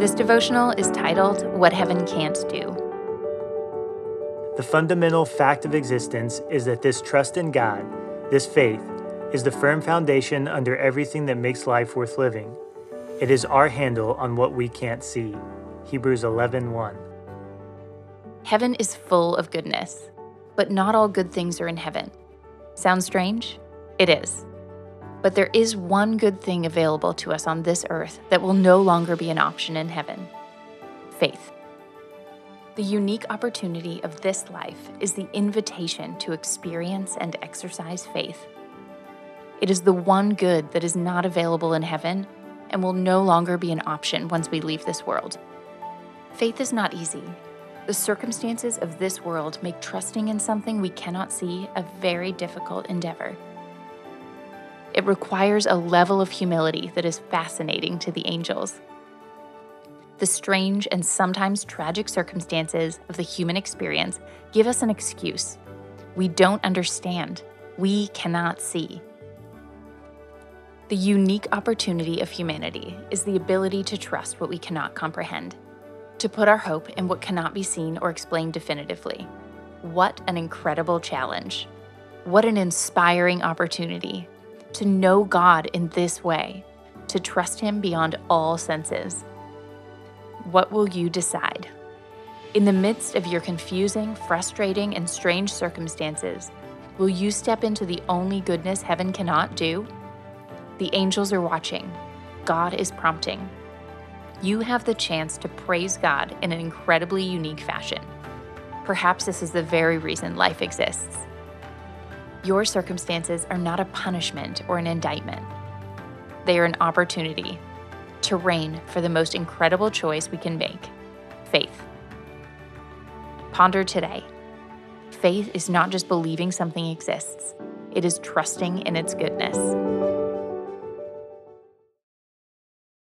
This devotional is titled, What Heaven Can't Do. The fundamental fact of existence is that this trust in God, this faith, is the firm foundation under everything that makes life worth living. It is our handle on what we can't see. Hebrews 11:1. Heaven is full of goodness, but not all good things are in heaven. Sounds strange? It is. But there is one good thing available to us on this earth that will no longer be an option in heaven: faith. The unique opportunity of this life is the invitation to experience and exercise faith. It is the one good that is not available in heaven and will no longer be an option once we leave this world. Faith is not easy. The circumstances of this world make trusting in something we cannot see a very difficult endeavor. It requires a level of humility that is fascinating to the angels. The strange and sometimes tragic circumstances of the human experience give us an excuse. We don't understand. We cannot see. The unique opportunity of humanity is the ability to trust what we cannot comprehend, to put our hope in what cannot be seen or explained definitively. What an incredible challenge. What an inspiring opportunity. To know God in this way, to trust Him beyond all senses. What will you decide? In the midst of your confusing, frustrating, and strange circumstances, will you step into the only goodness heaven cannot do? The angels are watching. God is prompting. You have the chance to praise God in an incredibly unique fashion. Perhaps this is the very reason life exists. Your circumstances are not a punishment or an indictment. They are an opportunity, terrain for the most incredible choice we can make: faith. Ponder today. Faith is not just believing something exists. It is trusting in its goodness.